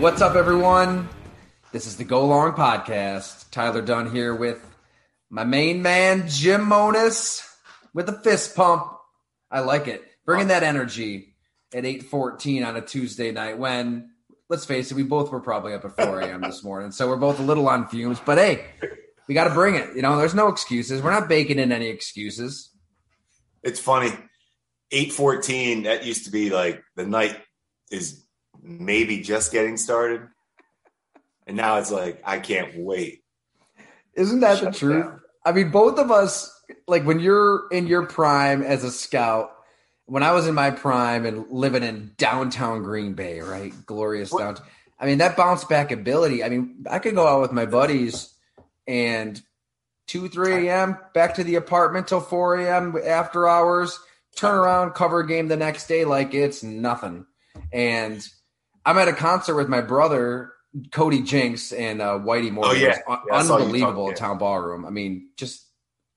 What's up, everyone? This is the Go Long Podcast. Tyler Dunn here with my main man, Jim Monis, with a fist pump. I like it. Bringing that energy at 8:14 on a Tuesday night when, let's face it, we both were probably up at 4 a.m. this morning, so we're both a little on fumes. But, hey, we got to bring it. You know, there's no excuses. We're not baking in any excuses. It's funny. 8:14, that used to be like the night is – maybe just getting started, and now it's like I can't wait. Isn't that the truth? I mean, both of us, like, when you're in your prime as a scout, when I was in my prime and living in downtown Green Bay, right? Glorious downtown. I mean, that bounce back ability. I mean, I could go out with my buddies and 2-3 a.m. back to the apartment till 4 a.m. after hours, turn around, cover a game the next day like it's nothing. And I'm at a concert with my brother, Cody Jinks, and Whitey Morgan. Oh, yeah. Unbelievable at Town Ballroom. I mean, just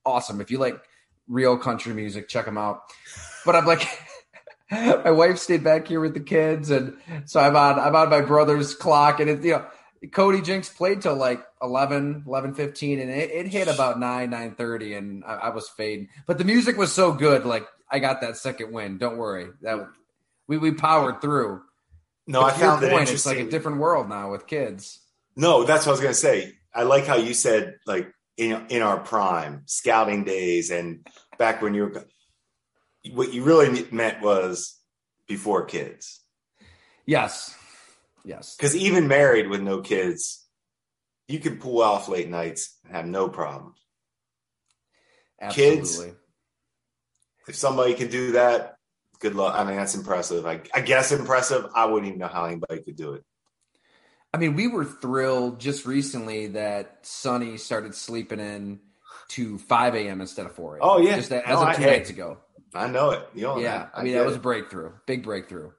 awesome. If you like real country music, check them out. But I'm like, my wife stayed back here with the kids, and so I'm on my brother's clock. And, Cody Jinks played till like 11:15, and it hit about 9:30, and I was fading. But the music was so good, like, I got that second win. Don't worry. We powered through. No, I found it interesting. It's like a different world now with kids. No, that's what I was going to say. I like how you said, like, in our prime, scouting days, and back when you were – what you really meant was before kids. Yes. Because even married with no kids, you can pull off late nights and have no problems. Absolutely. Kids, if somebody can do that – good luck. I mean, that's impressive. I guess impressive. I wouldn't even know how anybody could do it. I mean, we were thrilled just recently that Sonny started sleeping in to 5 a.m. instead of 4 a.m. Oh, yeah. Just that, as of 2 nights ago. I know it. You know, yeah. I mean, that was a breakthrough. Big breakthrough.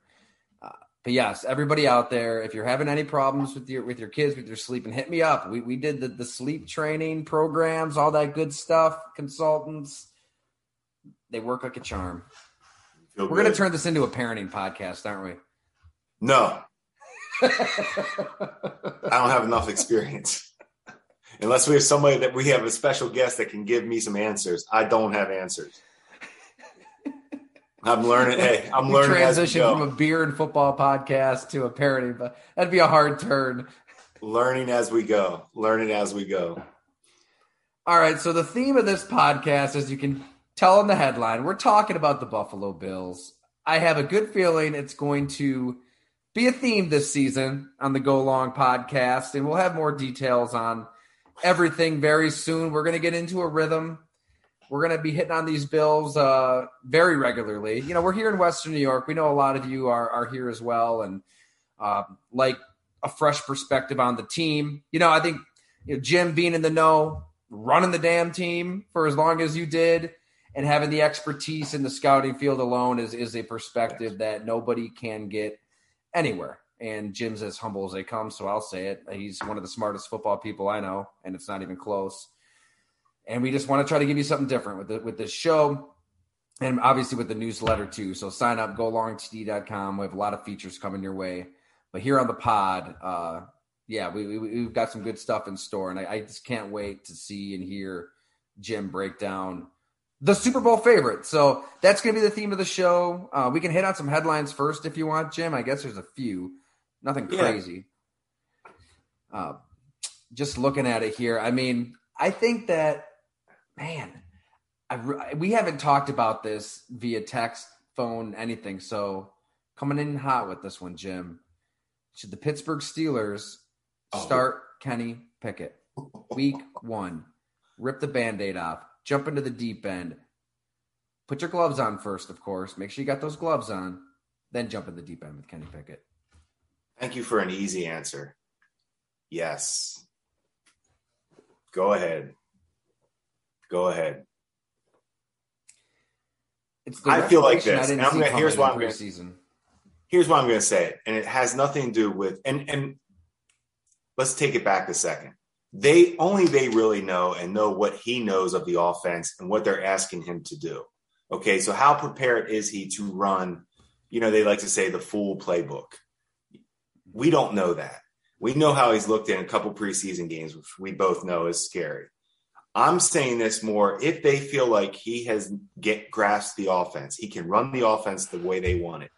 But, yes, everybody out there, if you're having any problems with your kids, with your sleeping, hit me up. We did the sleep training programs, all that good stuff, consultants. They work like a charm. We're going to turn this into a parenting podcast, aren't we? No. I don't have enough experience. Unless we have somebody that we have a special guest that can give me some answers. I don't have answers. I'm learning. Hey, I'm learning. Transition from a beer and football podcast to a parenting, but that'd be a hard turn. Learning as we go. All right. So the theme of this podcast, as you can tell them the headline, we're talking about the Buffalo Bills. I have a good feeling it's going to be a theme this season on the Go Long Podcast, and we'll have more details on everything very soon. We're going to get into a rhythm. We're going to be hitting on these Bills very regularly. You know, we're here in Western New York. We know a lot of you are here as well, and like a fresh perspective on the team. You know, I think Jim being in the know, running the damn team for as long as you did, and having the expertise in the scouting field alone is a perspective that nobody can get anywhere. and Jim's as humble as they come, so I'll say it. He's one of the smartest football people I know, and it's not even close. And we just want to try to give you something different with this show and obviously with the newsletter too. So sign up, golongtd.com. We have a lot of features coming your way. But here on the pod, we've got some good stuff in store, and I just can't wait to see and hear Jim break down the Super Bowl favorite. So that's going to be the theme of the show. We can hit on some headlines first if you want, Jim. I guess there's a few. Nothing crazy. Yeah. Just looking at it here, I mean, I think that, man, we haven't talked about this via text, phone, anything. So coming in hot with this one, Jim. Should the Pittsburgh Steelers start Kenny Pickett? Week 1. Rip the Band-Aid off. Jump into the deep end. Put your gloves on first, of course. Make sure you got those gloves on. Then jump in the deep end with Kenny Pickett. Thank you for an easy answer. Yes. Go ahead. I feel like this. Here's why I'm going to say it, and it has nothing to do with – and let's take it back a second. They really know and know what he knows of the offense and what they're asking him to do. Okay, so how prepared is he to run, they like to say the full playbook? We don't know that. We know how he's looked in a couple preseason games, which we both know is scary. I'm saying this more if they feel like he has grasped the offense. He can run the offense the way they want it.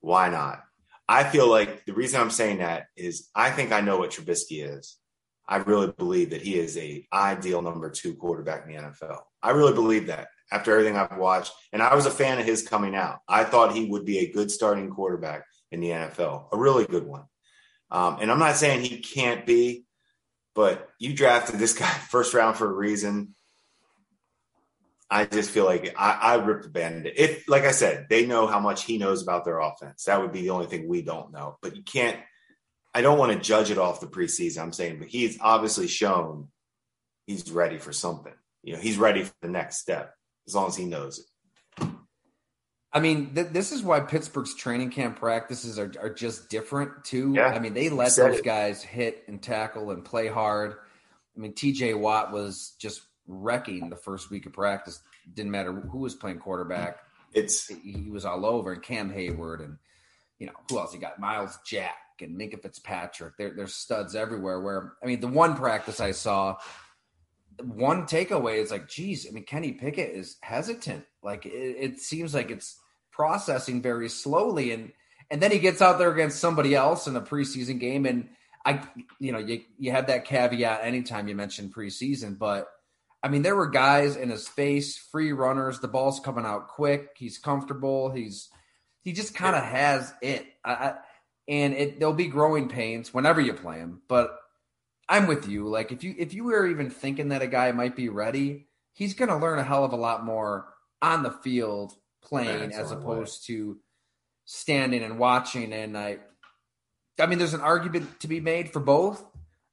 Why not? I feel like the reason I'm saying that is I think I know what Trubisky is. I really believe that he is an ideal number 2 quarterback in the NFL. I really believe that after everything I've watched. And I was a fan of his coming out. I thought he would be a good starting quarterback in the NFL, a really good one. And I'm not saying he can't be, but you drafted this guy first round for a reason. I just feel like I ripped the Band-Aid. If, like I said, they know how much he knows about their offense. That would be the only thing we don't know. But you can't – I don't want to judge it off the preseason, I'm saying. But he's obviously shown he's ready for something. He's ready for the next step as long as he knows it. I mean, this is why Pittsburgh's training camp practices are just different too. Yeah, I mean, they let those guys hit and tackle and play hard. I mean, T.J. Watt was just – wrecking the first week of practice. Didn't matter who was playing quarterback. He was all over. And Cam Hayward and who else he got? Miles Jack and Nick Fitzpatrick. There's studs everywhere. Where the one practice I saw, one takeaway is like, geez, Kenny Pickett is hesitant. Like it seems like it's processing very slowly, and then he gets out there against somebody else in a preseason game, and you have that caveat anytime you mention preseason, but. There were guys in his face, free runners. The ball's coming out quick. He's comfortable. He just kind of has it. There'll be growing pains whenever you play him. But I'm with you. Like if you were even thinking that a guy might be ready, he's going to learn a hell of a lot more on the field playing as opposed to standing and watching. And there's an argument to be made for both.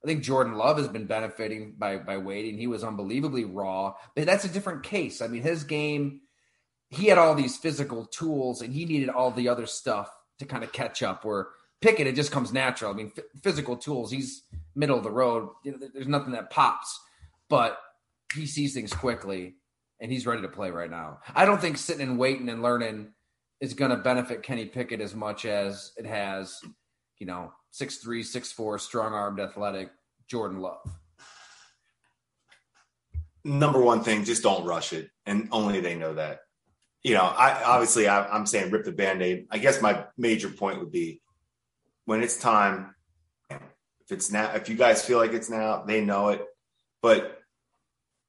I think Jordan Love has been benefiting by waiting. He was unbelievably raw, but that's a different case. His game, he had all these physical tools, and he needed all the other stuff to kind of catch up, where Pickett, it just comes natural. Physical tools, he's middle of the road. There's nothing that pops, but he sees things quickly, and he's ready to play right now. I don't think sitting and waiting and learning is going to benefit Kenny Pickett as much as it has, 6'3", 6'4", strong-armed, athletic Jordan Love. Number one thing, just don't rush it, and only they know that. I'm saying rip the Band-Aid. I guess my major point would be when it's time, if it's now, if you guys feel like it's now, they know it. But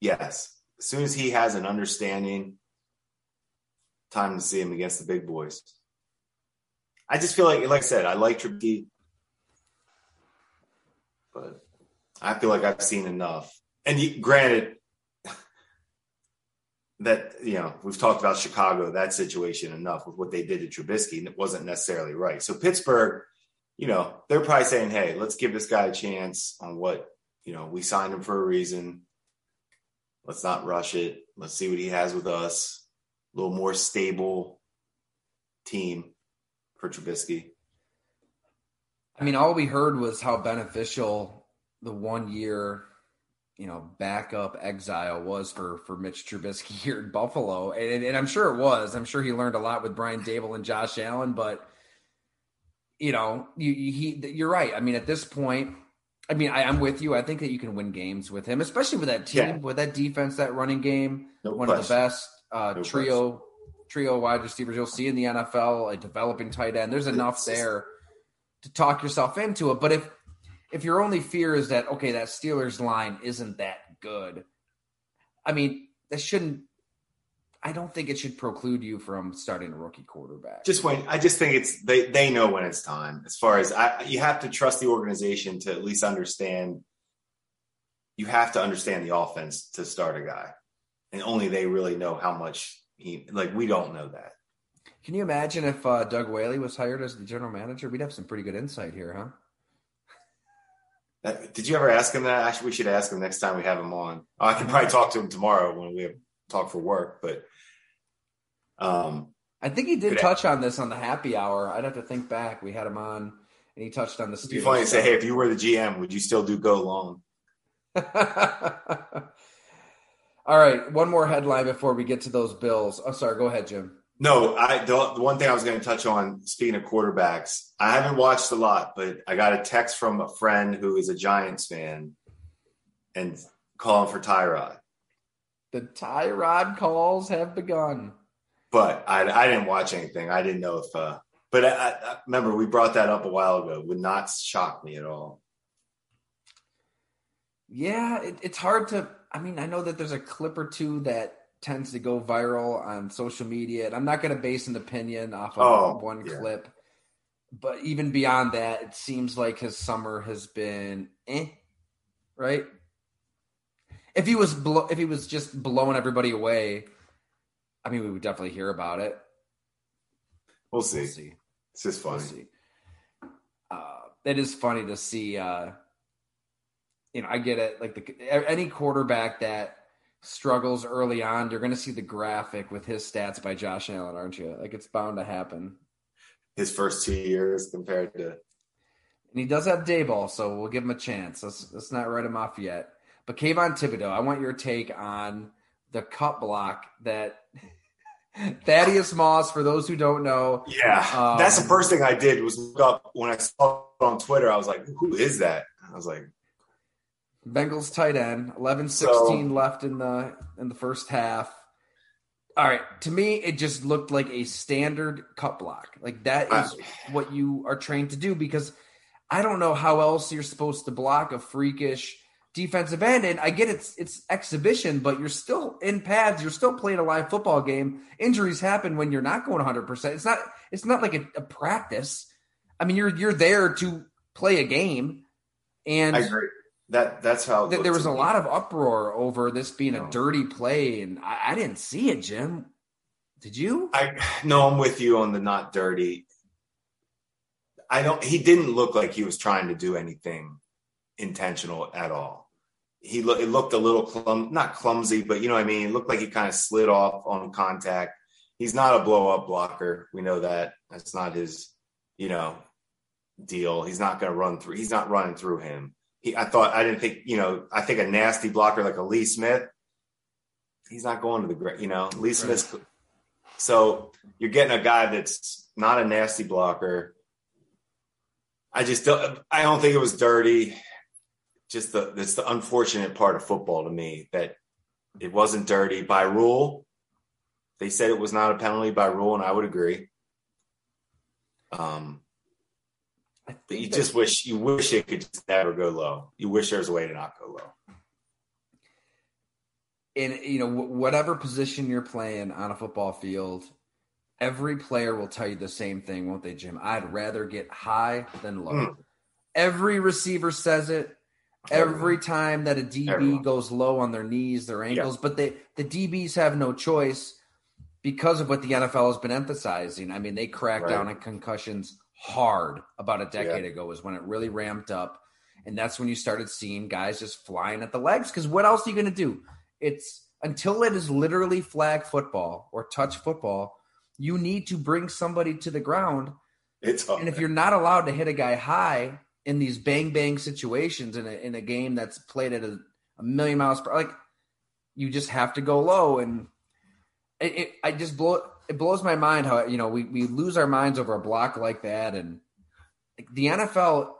yes, as soon as he has an understanding, time to see him against the big boys. I just feel like I said, I like Trubisky, but I feel like I've seen enough. And granted that, we've talked about Chicago, that situation enough with what they did to Trubisky, and it wasn't necessarily right. So Pittsburgh, they're probably saying, hey, let's give this guy a chance on what, we signed him for a reason. Let's not rush it. Let's see what he has with us. A little more stable team for Trubisky. I mean, all we heard was how beneficial the 1 year, backup exile was for Mitch Trubisky here in Buffalo. And I'm sure it was. I'm sure he learned a lot with Brian Dable and Josh Allen, but you're right. I mean, at this point, I'm with you. I think that you can win games with him, especially with that team, with that defense, that running game, of the best trio wide receivers you'll see in the NFL, a developing tight end. There's enough there to talk yourself into it. But if your only fear is that, okay, that Steelers line isn't that good, I don't think it should preclude you from starting a rookie quarterback. I just think they know when it's time. As far as you have to trust the organization to at least understand. You have to understand the offense to start a guy, and only they really know how much we don't know that. Can you imagine if Doug Whaley was hired as the general manager? We'd have some pretty good insight here, huh? Did you ever ask him that? We should ask him next time we have him on. Oh, I can probably talk to him tomorrow when we have talk for work, but I think he did touch on this on the happy hour. I'd have to think back. We had him on, and he touched on this. It'd be funny to say, hey, if you were the GM, would you still do Go Long? All right, one more headline before we get to those Bills. Oh, sorry, go ahead, Jim. No, the one thing I was going to touch on, speaking of quarterbacks, I haven't watched a lot, but I got a text from a friend who is a Giants fan and calling for Tyrod. The Tyrod calls have begun. But I didn't watch anything. I didn't know if – but I remember we brought that up a while ago. It would not shock me at all. Yeah, it's hard to – I know that there's a clip or two that tends to go viral on social media, and I'm not going to base an opinion off of clip. But even beyond that, it seems like his summer has been right? If he was just blowing everybody away, we would definitely hear about it. We'll see. It's just funny. It is funny to see. I get it. Like any quarterback that struggles early on, you're going to see the graphic with his stats by Josh Allen, aren't you? Like, it's bound to happen. His first 2 years compared to, and he does have Dayball, so we'll give him a chance. Let's not write him off yet. But Kayvon Thibodeau, I want your take on the cut block that Thaddeus Moss, for those who don't know. Yeah, that's the first thing I did was look up when I saw it on Twitter. I was like, who is that? I was like. Bengals tight end, 11-16 left in the first half. All right, to me, it just looked like a standard cut block. Like, that is what you are trained to do, because I don't know how else you're supposed to block a freakish – defensive end. And I get it's exhibition, but you're still in pads. You're still playing a live football game. Injuries happen when you're not going 100%. It's not like a practice. You're there to play a game. And I agree. That's how it there was a lot of uproar over this being a dirty play. And I didn't see it, Jim. Did you? No, I'm with you on the not dirty. He didn't look like he was trying to do anything intentional at all. It looked a little not clumsy, but it looked like he kind of slid off on contact. He's not a blow up blocker. We know that. That's not his, deal. He's not going to run through. He's not running through him. I think a nasty blocker like a Lee Smith, he's not going to the great, Lee Smith. Right. So you're getting a guy that's not a nasty blocker. I don't think it was dirty. Just that's the unfortunate part of football to me, that it wasn't dirty by rule. They said it was not a penalty by rule, and I would agree. But you wish it could just never go low. You wish there was a way to not go low. And whatever position you're playing on a football field, every player will tell you the same thing, won't they, Jim? I'd rather get high than low. Every receiver says it. Every time that a DB goes low on their knees, their ankles, but the DBs have no choice because of what the NFL has been emphasizing. They cracked down on concussions hard about a decade ago is when it really ramped up. And that's when you started seeing guys just flying at the legs, because what else are you going to do? It's until it is literally flag football or touch football, you need to bring somebody to the ground It's hard. And if you're not allowed to hit a guy high in these bang-bang situations in a game that's played at a million miles per hour, like, you just have to go low. And it blows my mind how, you know, we lose our minds over a block like that. And the NFL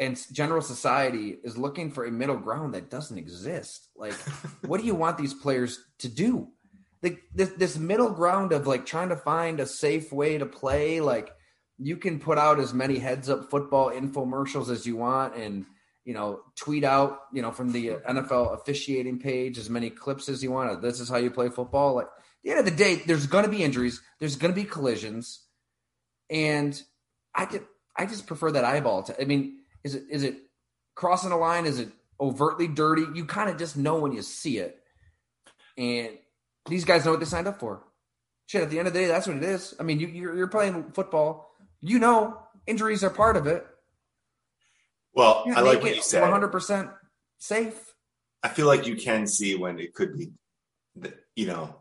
and general society is looking for a middle ground that doesn't exist. Like, what do you want these players to do? Like, this middle ground of, like, trying to find a safe way to play. Like, you can put out as many heads up football infomercials as you want, and, you know, tweet out, you know, from the NFL officiating page, as many clips as you want of, this is how you play football. Like, at the end of the day, there's going to be injuries. There's going to be collisions. And I just prefer that eyeball to, I mean, is it crossing a line? Is it overtly dirty? You kind of just know when you see it. And these guys know what they signed up for. Shit, at the end of the day, that's what it is. I mean, you're playing football. You know, injuries are part of it. Well, I like what you said. 100% safe. I feel like you can see when it could be, you know,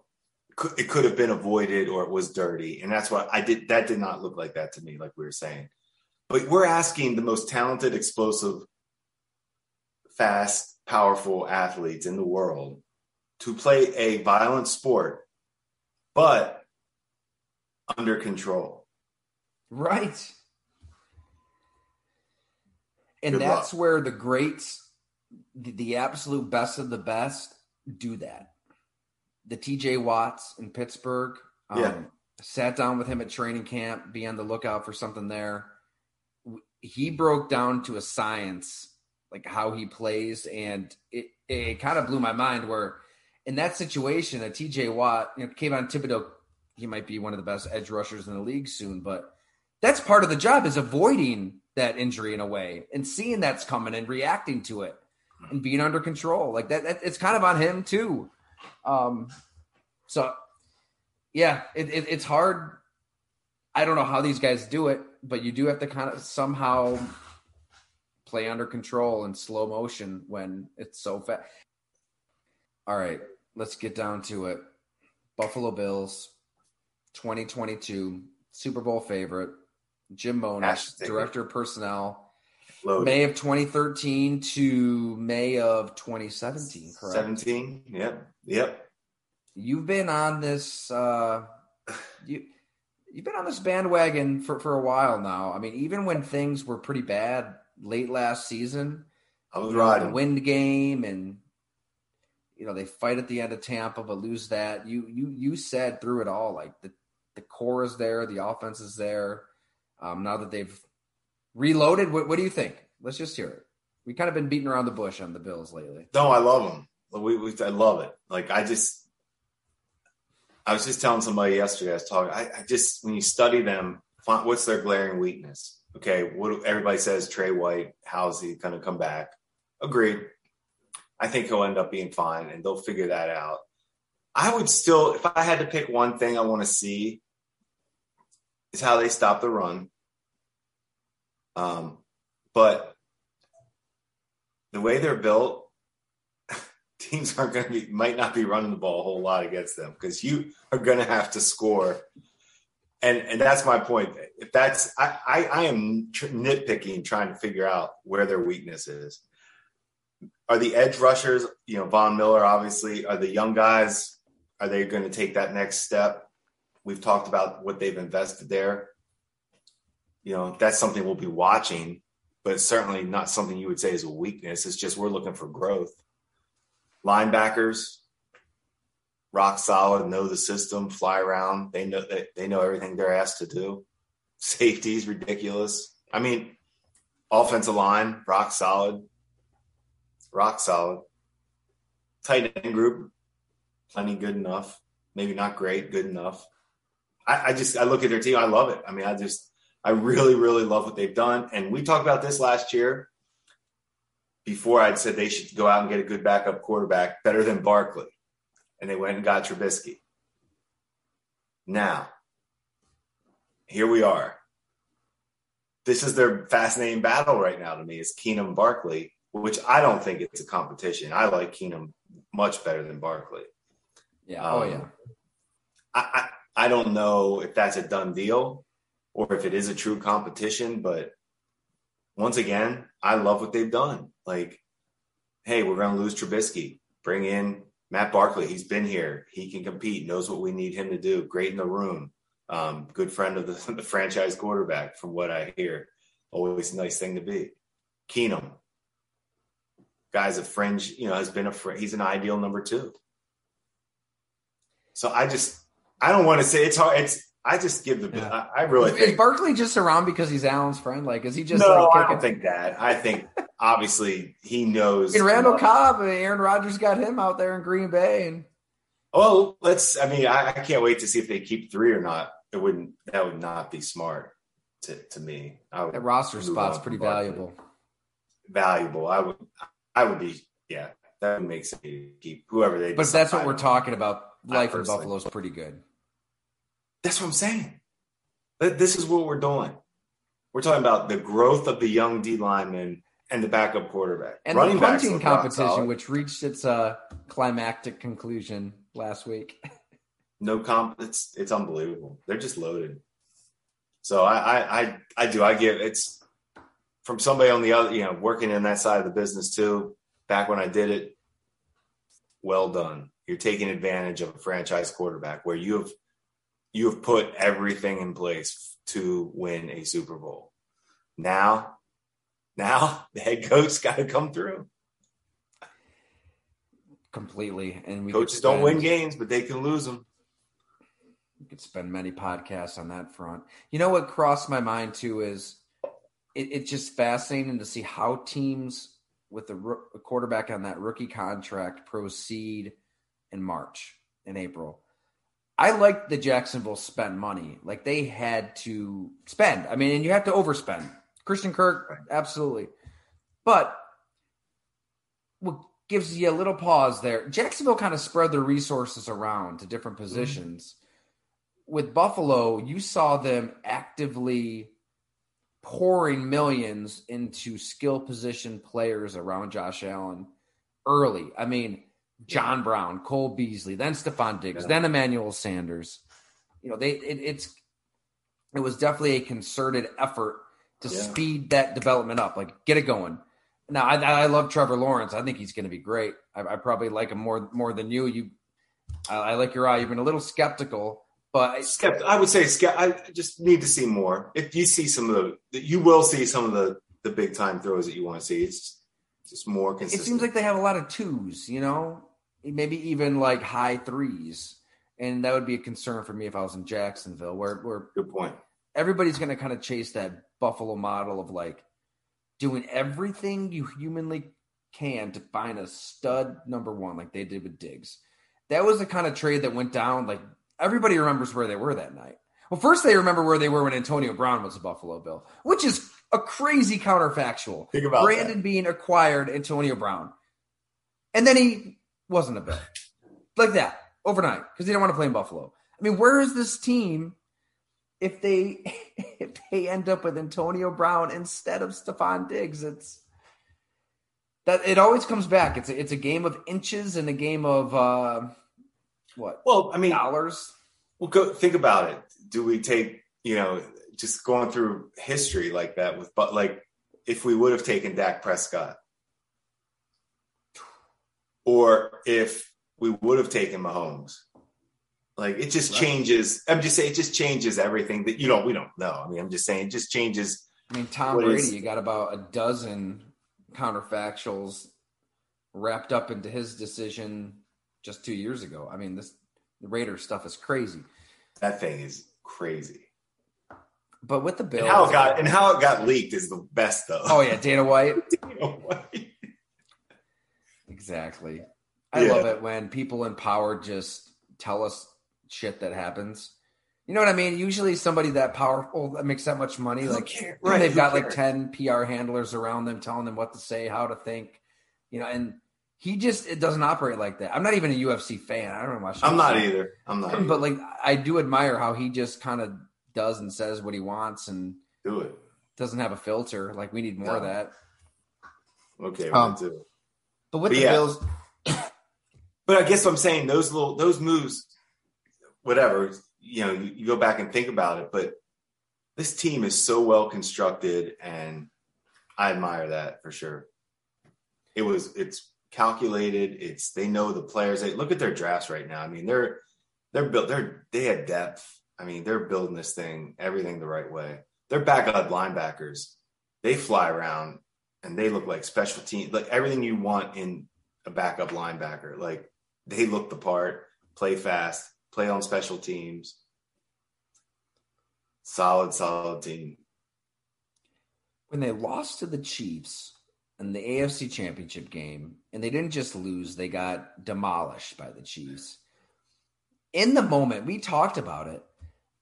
it could have been avoided or it was dirty. And that's why that did not look like that to me, like we were saying. But we're asking the most talented, explosive, fast, powerful athletes in the world to play a violent sport, but under control. Right. And Good that's luck. Where the greats, the absolute best of the best, do that. The T.J. Watts in Pittsburgh, sat down with him at training camp, be on the lookout for something there. He broke down to a science, like how he plays, and it kind of blew my mind where in that situation, a T.J. Watt, you know, Kayvon Thibodeau, he might be one of the best edge rushers in the league soon, but that's part of the job is avoiding that injury in a way and seeing that's coming and reacting to it and being under control. Like that it's kind of on him too. So yeah, it's hard. I don't know how these guys do it, but you do have to kind of somehow play under control in slow motion when it's so fast. All right, let's get down to it. Buffalo Bills, 2022, Super Bowl favorite, Jim Monis, Director of Personnel, loaded. May of 2013 to May of 2017, correct? 17, yep. You've been on this You've been on this bandwagon for a while now. I mean, even when things were pretty bad late last season, I was riding the wind game, and you know they fight at the end of Tampa but lose that. You said through it all, like the core is there, the offense is there. Now that they've reloaded, what do you think? Let's just hear it. We've kind of been beating around the bush on the Bills lately. No, I love them. I love it. Like I was just telling somebody yesterday, I was talking, I just, when you study them, what's their glaring weakness? Okay. What everybody says, Trey White, how's he going to come back? Agreed. I think he'll end up being fine and they'll figure that out. I would still, if I had to pick one thing I want to see is how they stop the run. But the way they're built, teams aren't going to be, might not be running the ball a whole lot against them because you are going to have to score. And that's my point. If that's, I am nitpicking, trying to figure out where their weakness is. Are the edge rushers, you know, Von Miller, obviously, are the young guys, are they going to take that next step? We've talked about what they've invested there. You know, that's something we'll be watching, but certainly not something you would say is a weakness. It's just, we're looking for growth. Linebackers, rock solid, know the system, fly around. They know everything they're asked to do. Safety's ridiculous. I mean, offensive line, rock solid. Tight end group, plenty good enough. Maybe not great, good enough. I look at their team. I love it. I mean, I really, really love what they've done. And we talked about this last year. Before I'd said they should go out and get a good backup quarterback, better than Barkley. And they went and got Trubisky. Now, here we are. This is their fascinating battle right now to me is Keenum Barkley, which I don't think it's a competition. I like Keenum much better than Barkley. Yeah. I don't know if that's a done deal or if it is a true competition. But once again, I love what they've done. Like, hey, we're going to lose Trubisky. Bring in Matt Barkley. He's been here. He can compete, knows what we need him to do. Great in the room. Good friend of the franchise quarterback, from what I hear. Always a nice thing to be. Keenum. Guy's a fringe, you know, has been he's an ideal number two. So I don't want to say it's hard. I really think. Is Barkley just around because he's Allen's friend? Like, is he just? No, I don't think that. I think obviously he knows. And Randall Cobb and Aaron Rodgers got him out there in Green Bay. And I can't wait to see if they keep three or not. That would not be smart to me. That roster spot's pretty valuable. That would make sense to keep whoever they. But that's what we're talking about. Life in Buffalo is pretty good. That's what I'm saying. This is what we're doing. We're talking about the growth of the young D linemen and the backup quarterback. And running the punting competition, which reached its climactic conclusion last week. It's unbelievable. They're just loaded. So I do. I give it's from somebody on the other, you know, working in that side of the business too. Back when I did it, well done. You're taking advantage of a franchise quarterback where you have put everything in place to win a Super Bowl. Now the head coach's got to come through completely. And coaches don't win games, but they can lose them. We could spend many podcasts on that front. You know what crossed my mind too is it's just fascinating to see how teams with the quarterback on that rookie contract proceed in March and April. I like the Jacksonville spent money. Like, they had to spend. I mean, and you have to overspend. Christian Kirk, absolutely. But what gives you a little pause there, Jacksonville kind of spread their resources around to different positions. Mm-hmm. With Buffalo, you saw them actively pouring millions into skill position players around Josh Allen early. I mean, John Brown, Cole Beasley, then Stephon Diggs, then Emmanuel Sanders. You know, it was definitely a concerted effort to speed that development up, like get it going. Now, I love Trevor Lawrence. I think he's going to be great. I probably like him more than you. I like your eye. You've been a little skeptical, but I would say I just need to see more. If you see you will see some of the big time throws that you want to see. It's just more consistent. It seems like they have a lot of twos, you know. Maybe even like high threes. And that would be a concern for me if I was in Jacksonville, where good point. Everybody's going to kind of chase that Buffalo model of like doing everything you humanly can to find a stud number one, like they did with Diggs. That was the kind of trade that went down. Like, everybody remembers where they were that night. Well, first they remember where they were when Antonio Brown was a Buffalo Bill, which is a crazy counterfactual. Think about Brandon that. Bean acquired Antonio Brown. And then he wasn't a Bill, like that, overnight, because they didn't want to play in Buffalo. I mean, where is this team if they end up with Antonio Brown instead of Stephon Diggs? It always comes back. It's a game of inches and a game of what? Well, I mean, dollars. Well, go think about it. Do we take, you know, just going through history like that with, but like if we would have taken Dak Prescott, or if we would have taken Mahomes, like it just changes. I'm just saying, it just changes everything that we don't know. I mean, I'm just saying it just changes. I mean, Tom Brady, you got about a dozen counterfactuals wrapped up into his decision just 2 years ago. I mean, the Raiders stuff is crazy. That thing is crazy. But with the Bills, and how it got leaked is the best though. Oh yeah, Dana White. Exactly. I love it when people in power just tell us shit that happens. You know what I mean? Usually somebody that powerful that makes that much money, like they've got like 10 PR handlers around them telling them what to say, how to think, you know, and it doesn't operate like that. I'm not even a UFC fan. I don't watch UFC. I'm not either. But like, I do admire how he just kind of does and says what he wants and do it. Doesn't have a filter. Like, we need more of that. Okay. We'll do it. But with the Bills, but I guess what I'm saying, those moves, whatever, you know, you go back and think about it, but this team is so well constructed, and I admire that for sure. It's calculated. They know the players. They look at their drafts right now. I mean, they have depth. I mean, they're building this thing, everything the right way. Their backup linebackers, they fly around and they look like special team, like everything you want in a backup linebacker. Like, they look the part, play fast, play on special teams. Solid team. When they lost to the Chiefs in the AFC Championship game, and they didn't just lose, they got demolished by the Chiefs. In the moment, we talked about it.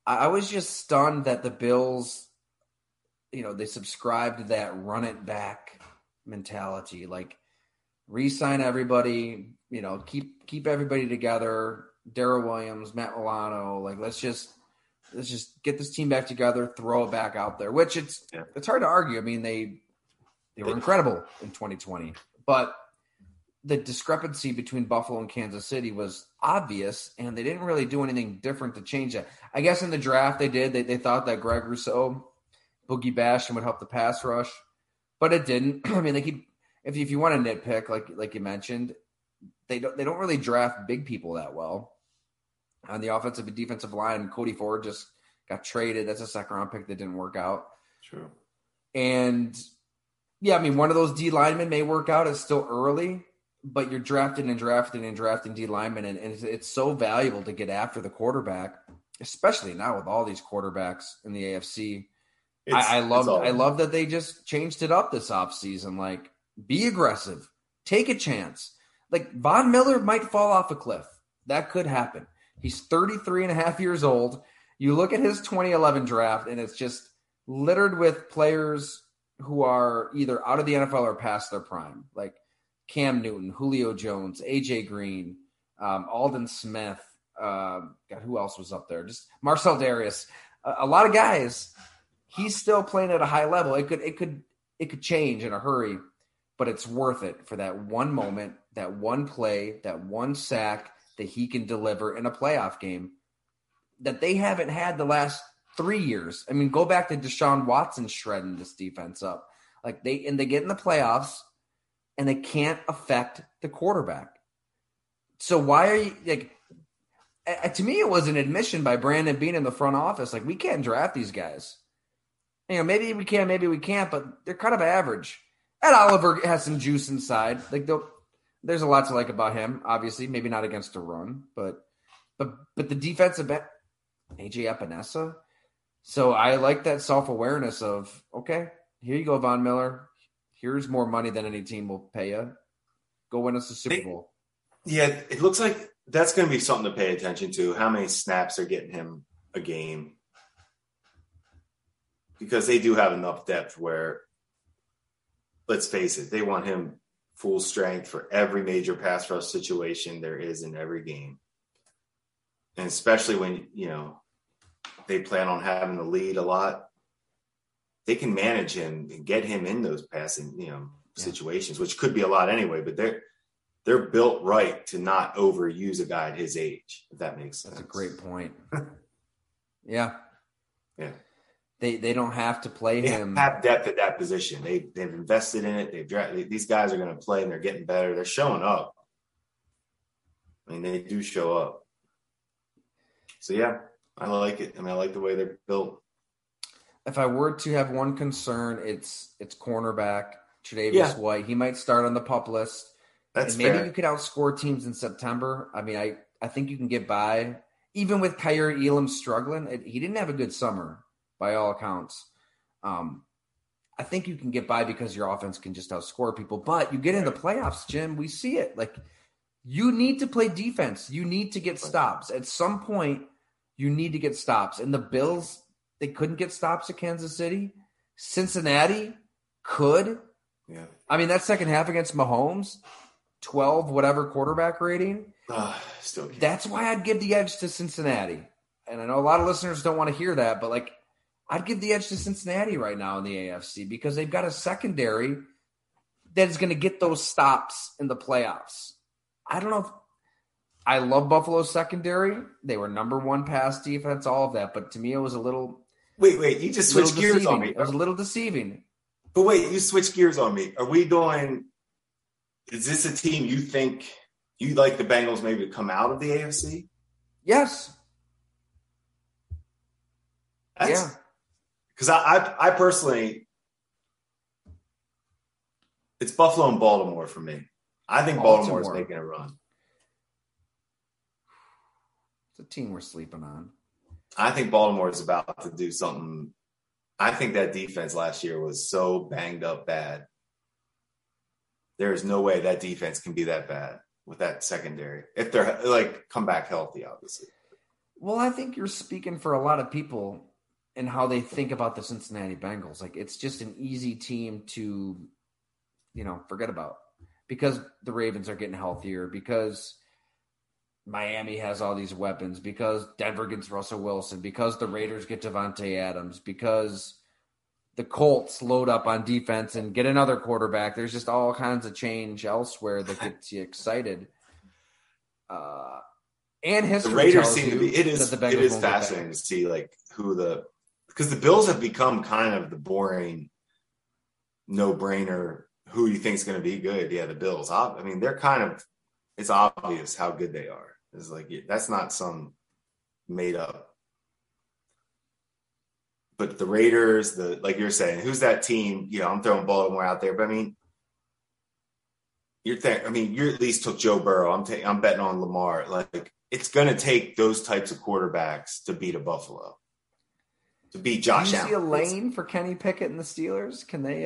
I was just stunned that the Bills, they subscribed to that run it back mentality, like re-sign everybody, keep everybody together. Darrell Williams, Matt Milano, like let's just get this team back together, throw it back out there. Which it's hard to argue. I mean, they were incredible in 2020, but the discrepancy between Buffalo and Kansas City was obvious, and they didn't really do anything different to change that. I guess in the draft they did. They thought that Greg Rousseau, Boogie Basham would help the pass rush, but it didn't. I mean, they keep if you want to nitpick, like you mentioned, they don't really draft big people that well. On the offensive and defensive line, Cody Ford just got traded. That's a second-round pick that didn't work out. True. And, yeah, I mean, one of those D linemen may work out. It's still early. But you're drafting and drafting and drafting D linemen, and it's so valuable to get after the quarterback, especially now with all these quarterbacks in the AFC. I love that they just changed it up this offseason. Like, be aggressive. Take a chance. Like, Von Miller might fall off a cliff. That could happen. He's 33 and a half years old. You look at his 2011 draft, and it's just littered with players who are either out of the NFL or past their prime. Like, Cam Newton, Julio Jones, AJ Green, Alden Smith. God, who else was up there? Just Marcel Darius. A lot of guys. He's still playing at a high level. It could change in a hurry, but it's worth it for that one moment, that one play, that one sack that he can deliver in a playoff game that they haven't had the last 3 years. I mean, go back to Deshaun Watson shredding this defense up. Like, they get in the playoffs. And they can't affect the quarterback. So why are you like? To me, it was an admission by Brandon Bean in the front office. Like, we can't draft these guys. Maybe we can, maybe we can't, but they're kind of average. Ed Oliver has some juice inside. Like, there's a lot to like about him. Obviously, maybe not against a run, but the defensive back, AJ Epinesa. So I like that self-awareness of, okay, here you go, Von Miller. Here's more money than any team will pay you. Go win us the Super Bowl. Yeah, it looks like that's going to be something to pay attention to, how many snaps are getting him a game. Because they do have enough depth where, let's face it, they want him full strength for every major pass rush situation there is in every game. And especially when, they plan on having the lead a lot. They can manage him and get him in those passing, situations, which could be a lot anyway, but they're built right to not overuse a guy at his age, if that makes sense. That's a great point. Yeah. Yeah. They don't have to play him. They have depth at that position. They've invested in it. They've drafted. These guys are going to play, and they're getting better. They're showing up. I mean, they do show up. So, yeah, I like it. I mean, I like the way they're built. If I were to have one concern, it's cornerback, Tre'Davious White. He might start on the PUP list. That's and maybe fair. You could outscore teams in September. I mean, I think you can get by. Even with Kaiir Elam struggling, he didn't have a good summer by all accounts. I think you can get by because your offense can just outscore people. But you get in the playoffs, Jim, we see it. Like, you need to play defense. You need to get stops. At some point, you need to get stops. And the Bills – they couldn't get stops at Kansas City. Cincinnati could. Yeah. I mean, that second half against Mahomes, 12 whatever quarterback rating. Still can't. That's why I'd give the edge to Cincinnati. And I know a lot of listeners don't want to hear that, but like, I'd give the edge to Cincinnati right now in the AFC because they've got a secondary that is going to get those stops in the playoffs. I don't know if I love Buffalo's secondary. They were number one pass defense, all of that. But to me, it was a little – Wait, you just switched gears on me. It was a little deceiving. But wait, you switched gears on me. Are we doing – is this a team you think you like the Bengals maybe to come out of the AFC? Yes. Yeah. Because I personally – it's Buffalo and Baltimore for me. I think Baltimore's making a run. It's a team we're sleeping on. I think Baltimore is about to do something. I think that defense last year was so banged up bad. There is no way that defense can be that bad with that secondary. If they're like come back healthy, obviously. Well, I think you're speaking for a lot of people and how they think about the Cincinnati Bengals. Like it's just an easy team to, you know, forget about because the Ravens are getting healthier, because Miami has all these weapons, because Denver gets Russell Wilson, because the Raiders get Devontae Adams, because the Colts load up on defense and get another quarterback. There's just all kinds of change elsewhere that gets you excited. And history. The Raiders seem to be. It is fascinating to see like who the because the Bills have become kind of the boring, no brainer. Who you think is going to be good? Yeah, the Bills. I mean, they're kind of. It's obvious how good they are. It's like, that's not some made up. But the Raiders, like you're saying, who's that team? You know, I'm throwing Baltimore out there, but I mean, you at least took Joe Burrow. I'm betting on Lamar. Like it's going to take those types of quarterbacks to beat a Buffalo, to beat Josh Allen. Do you see a lane for Kenny Pickett and the Steelers? Can they,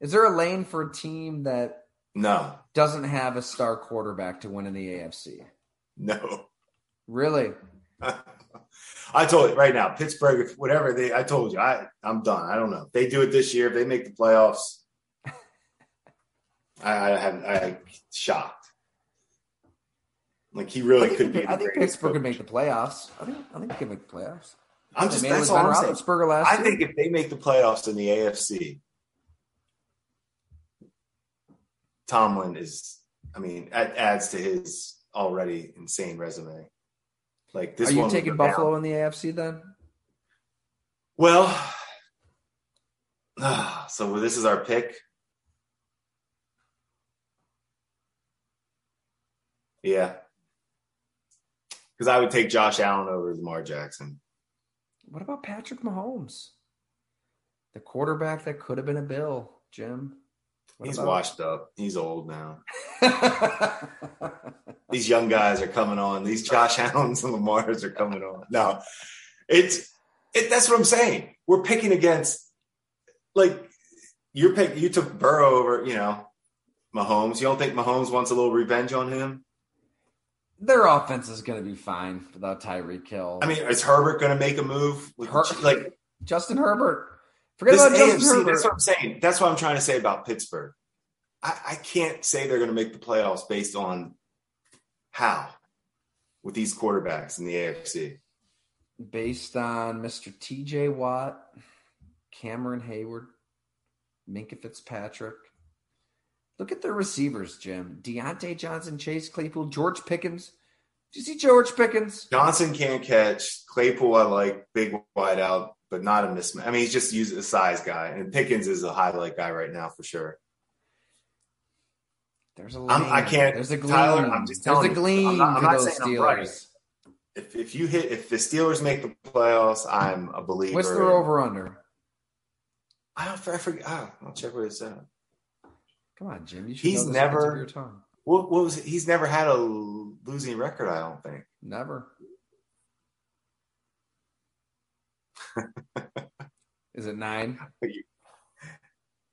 is there a lane for a team that, no. Doesn't have a star quarterback to win in the AFC. No. Really? I told you right now, Pittsburgh, whatever they – I told you, I'm done. I don't know. If they do it this year, if they make the playoffs, I'm shocked. Like, he really could be – I think Pittsburgh could make the playoffs. I think they can make the playoffs. I'm just – that's all I'm saying. I think if they make the playoffs in the AFC – Tomlin is, I mean, that adds to his already insane resume. Like this. Are you taking Buffalo in the AFC then? Well, so this is our pick. Yeah. Because I would take Josh Allen over Lamar Jackson. What about Patrick Mahomes? The quarterback that could have been a Bill, Jim. He's washed up. He's old now. These young guys are coming on. These Josh Allens and Lamars are coming on. No, that's what I'm saying. We're picking against like your pick. You took Burrow over, you know, Mahomes. You don't think Mahomes wants a little revenge on him? Their offense is going to be fine without Tyreek Hill. I mean, is Herbert going to make a move? Like Justin Herbert. Forget about AFC, that's what I'm saying. That's what I'm trying to say about Pittsburgh. I can't say they're going to make the playoffs based on how with these quarterbacks in the AFC. Based on Mr. T.J. Watt, Cameron Hayward, Minka Fitzpatrick. Look at their receivers, Jim. Deontay Johnson, Chase Claypool, George Pickens. Did you see George Pickens? Johnson can't catch. Claypool, I like. Big wide out. But not a mismatch. I mean, he's just using a size guy, and Pickens is a highlight guy right now for sure. There's a lane. I can't. There's a gleam. Tyler, I'm just telling you. There's a gleam. I'm not saying Steelers. I'm right. If the Steelers make the playoffs, I'm a believer. What's their over under? I forget. I'll check what it's at. Come on, Jim. You should. He's never. Your tongue. What was it? He's never had a losing record. I don't think. Never. Is it 9?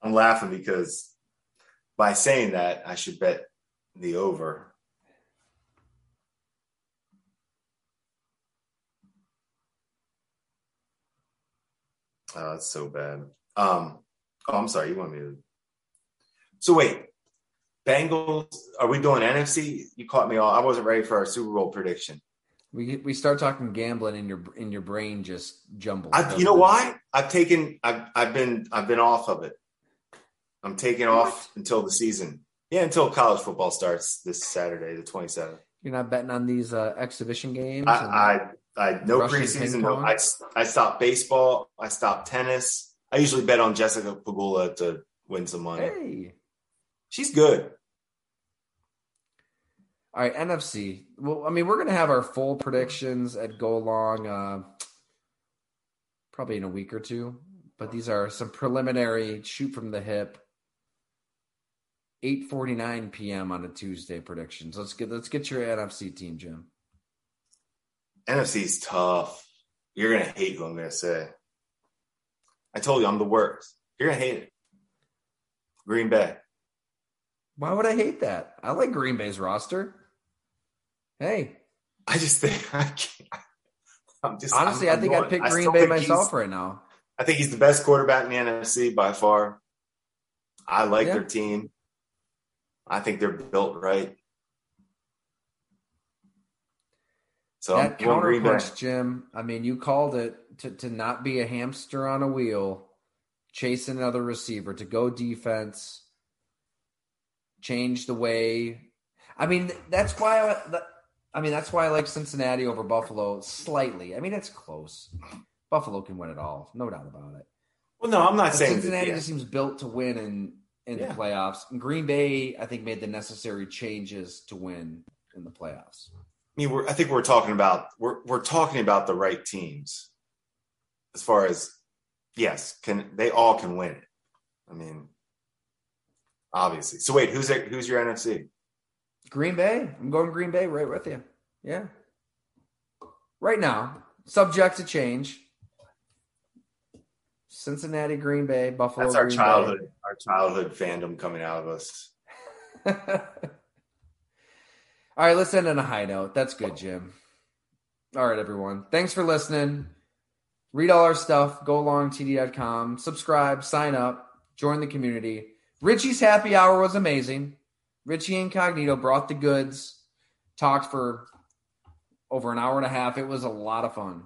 I'm laughing because by saying that, I should bet the over. Oh, that's so bad. I'm sorry. You want me to? So wait, Bengals. Are we doing NFC? You caught me all. I wasn't ready for our Super Bowl prediction. We start talking gambling and your brain just jumbles. You know why? I've been off of it. I'm taking off until the season. Yeah, until college football starts this Saturday, the 27th. You're not betting on these exhibition games? I No preseason. No, I stopped baseball. I stopped tennis. I usually bet on Jessica Pegula to win some money. Hey. She's good. All right, NFC. Well, I mean, we're going to have our full predictions at Go Long probably in a week or two. But these are some preliminary shoot from the hip. 8:49 p.m. on a Tuesday predictions. Let's get your NFC team, Jim. NFC is tough. You're going to hate what I'm going to say. I told you I'm the worst. You're going to hate it. Green Bay. Why would I hate that? I like Green Bay's roster. Hey. I just think I can't. Honestly, I think I'd pick Green Bay myself right now. I think he's the best quarterback in the NFC by far. I like their team. I think they're built right. So that counterpunch, Jim, I mean, you called it to not be a hamster on a wheel, chase another receiver, to go defense, change the way. I mean, that's why I like Cincinnati over Buffalo slightly. I mean, it's close. Buffalo can win it all, no doubt about it. Well, no, I'm not saying Cincinnati just seems built to win in the playoffs. And Green Bay, I think, made the necessary changes to win in the playoffs. I mean, we're talking about the right teams as far as, yes, they all can win it. I mean, obviously. So wait, who's your NFC? Green Bay. I'm going Green Bay right with you. Yeah. Right now, subject to change. Cincinnati, Green Bay, Buffalo. That's our childhood fandom coming out of us. All right, let's end on a high note. That's good, Jim. All right, everyone. Thanks for listening. Read all our stuff. GoLongTD.com. Subscribe. Sign up. Join the community. Richie's happy hour was amazing. Richie Incognito brought the goods. Talked for over an hour and a half. It was a lot of fun.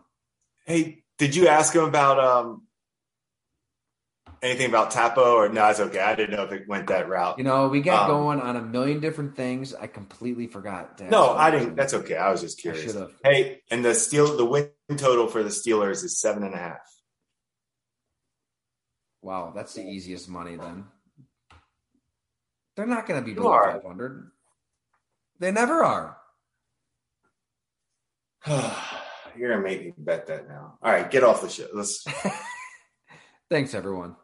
Hey, did you ask him about anything about Tapo? Or no, it's okay. I didn't know if it went that route. You know, we got going on a million different things. I completely forgot. No, I didn't. That's okay. I was just curious. Hey, and the win total for the Steelers is 7.5. Wow, that's the easiest money then. They're not going to be below 500. They never are. You're going to make me bet that now. All right, get off the shit. Let's. Thanks, everyone.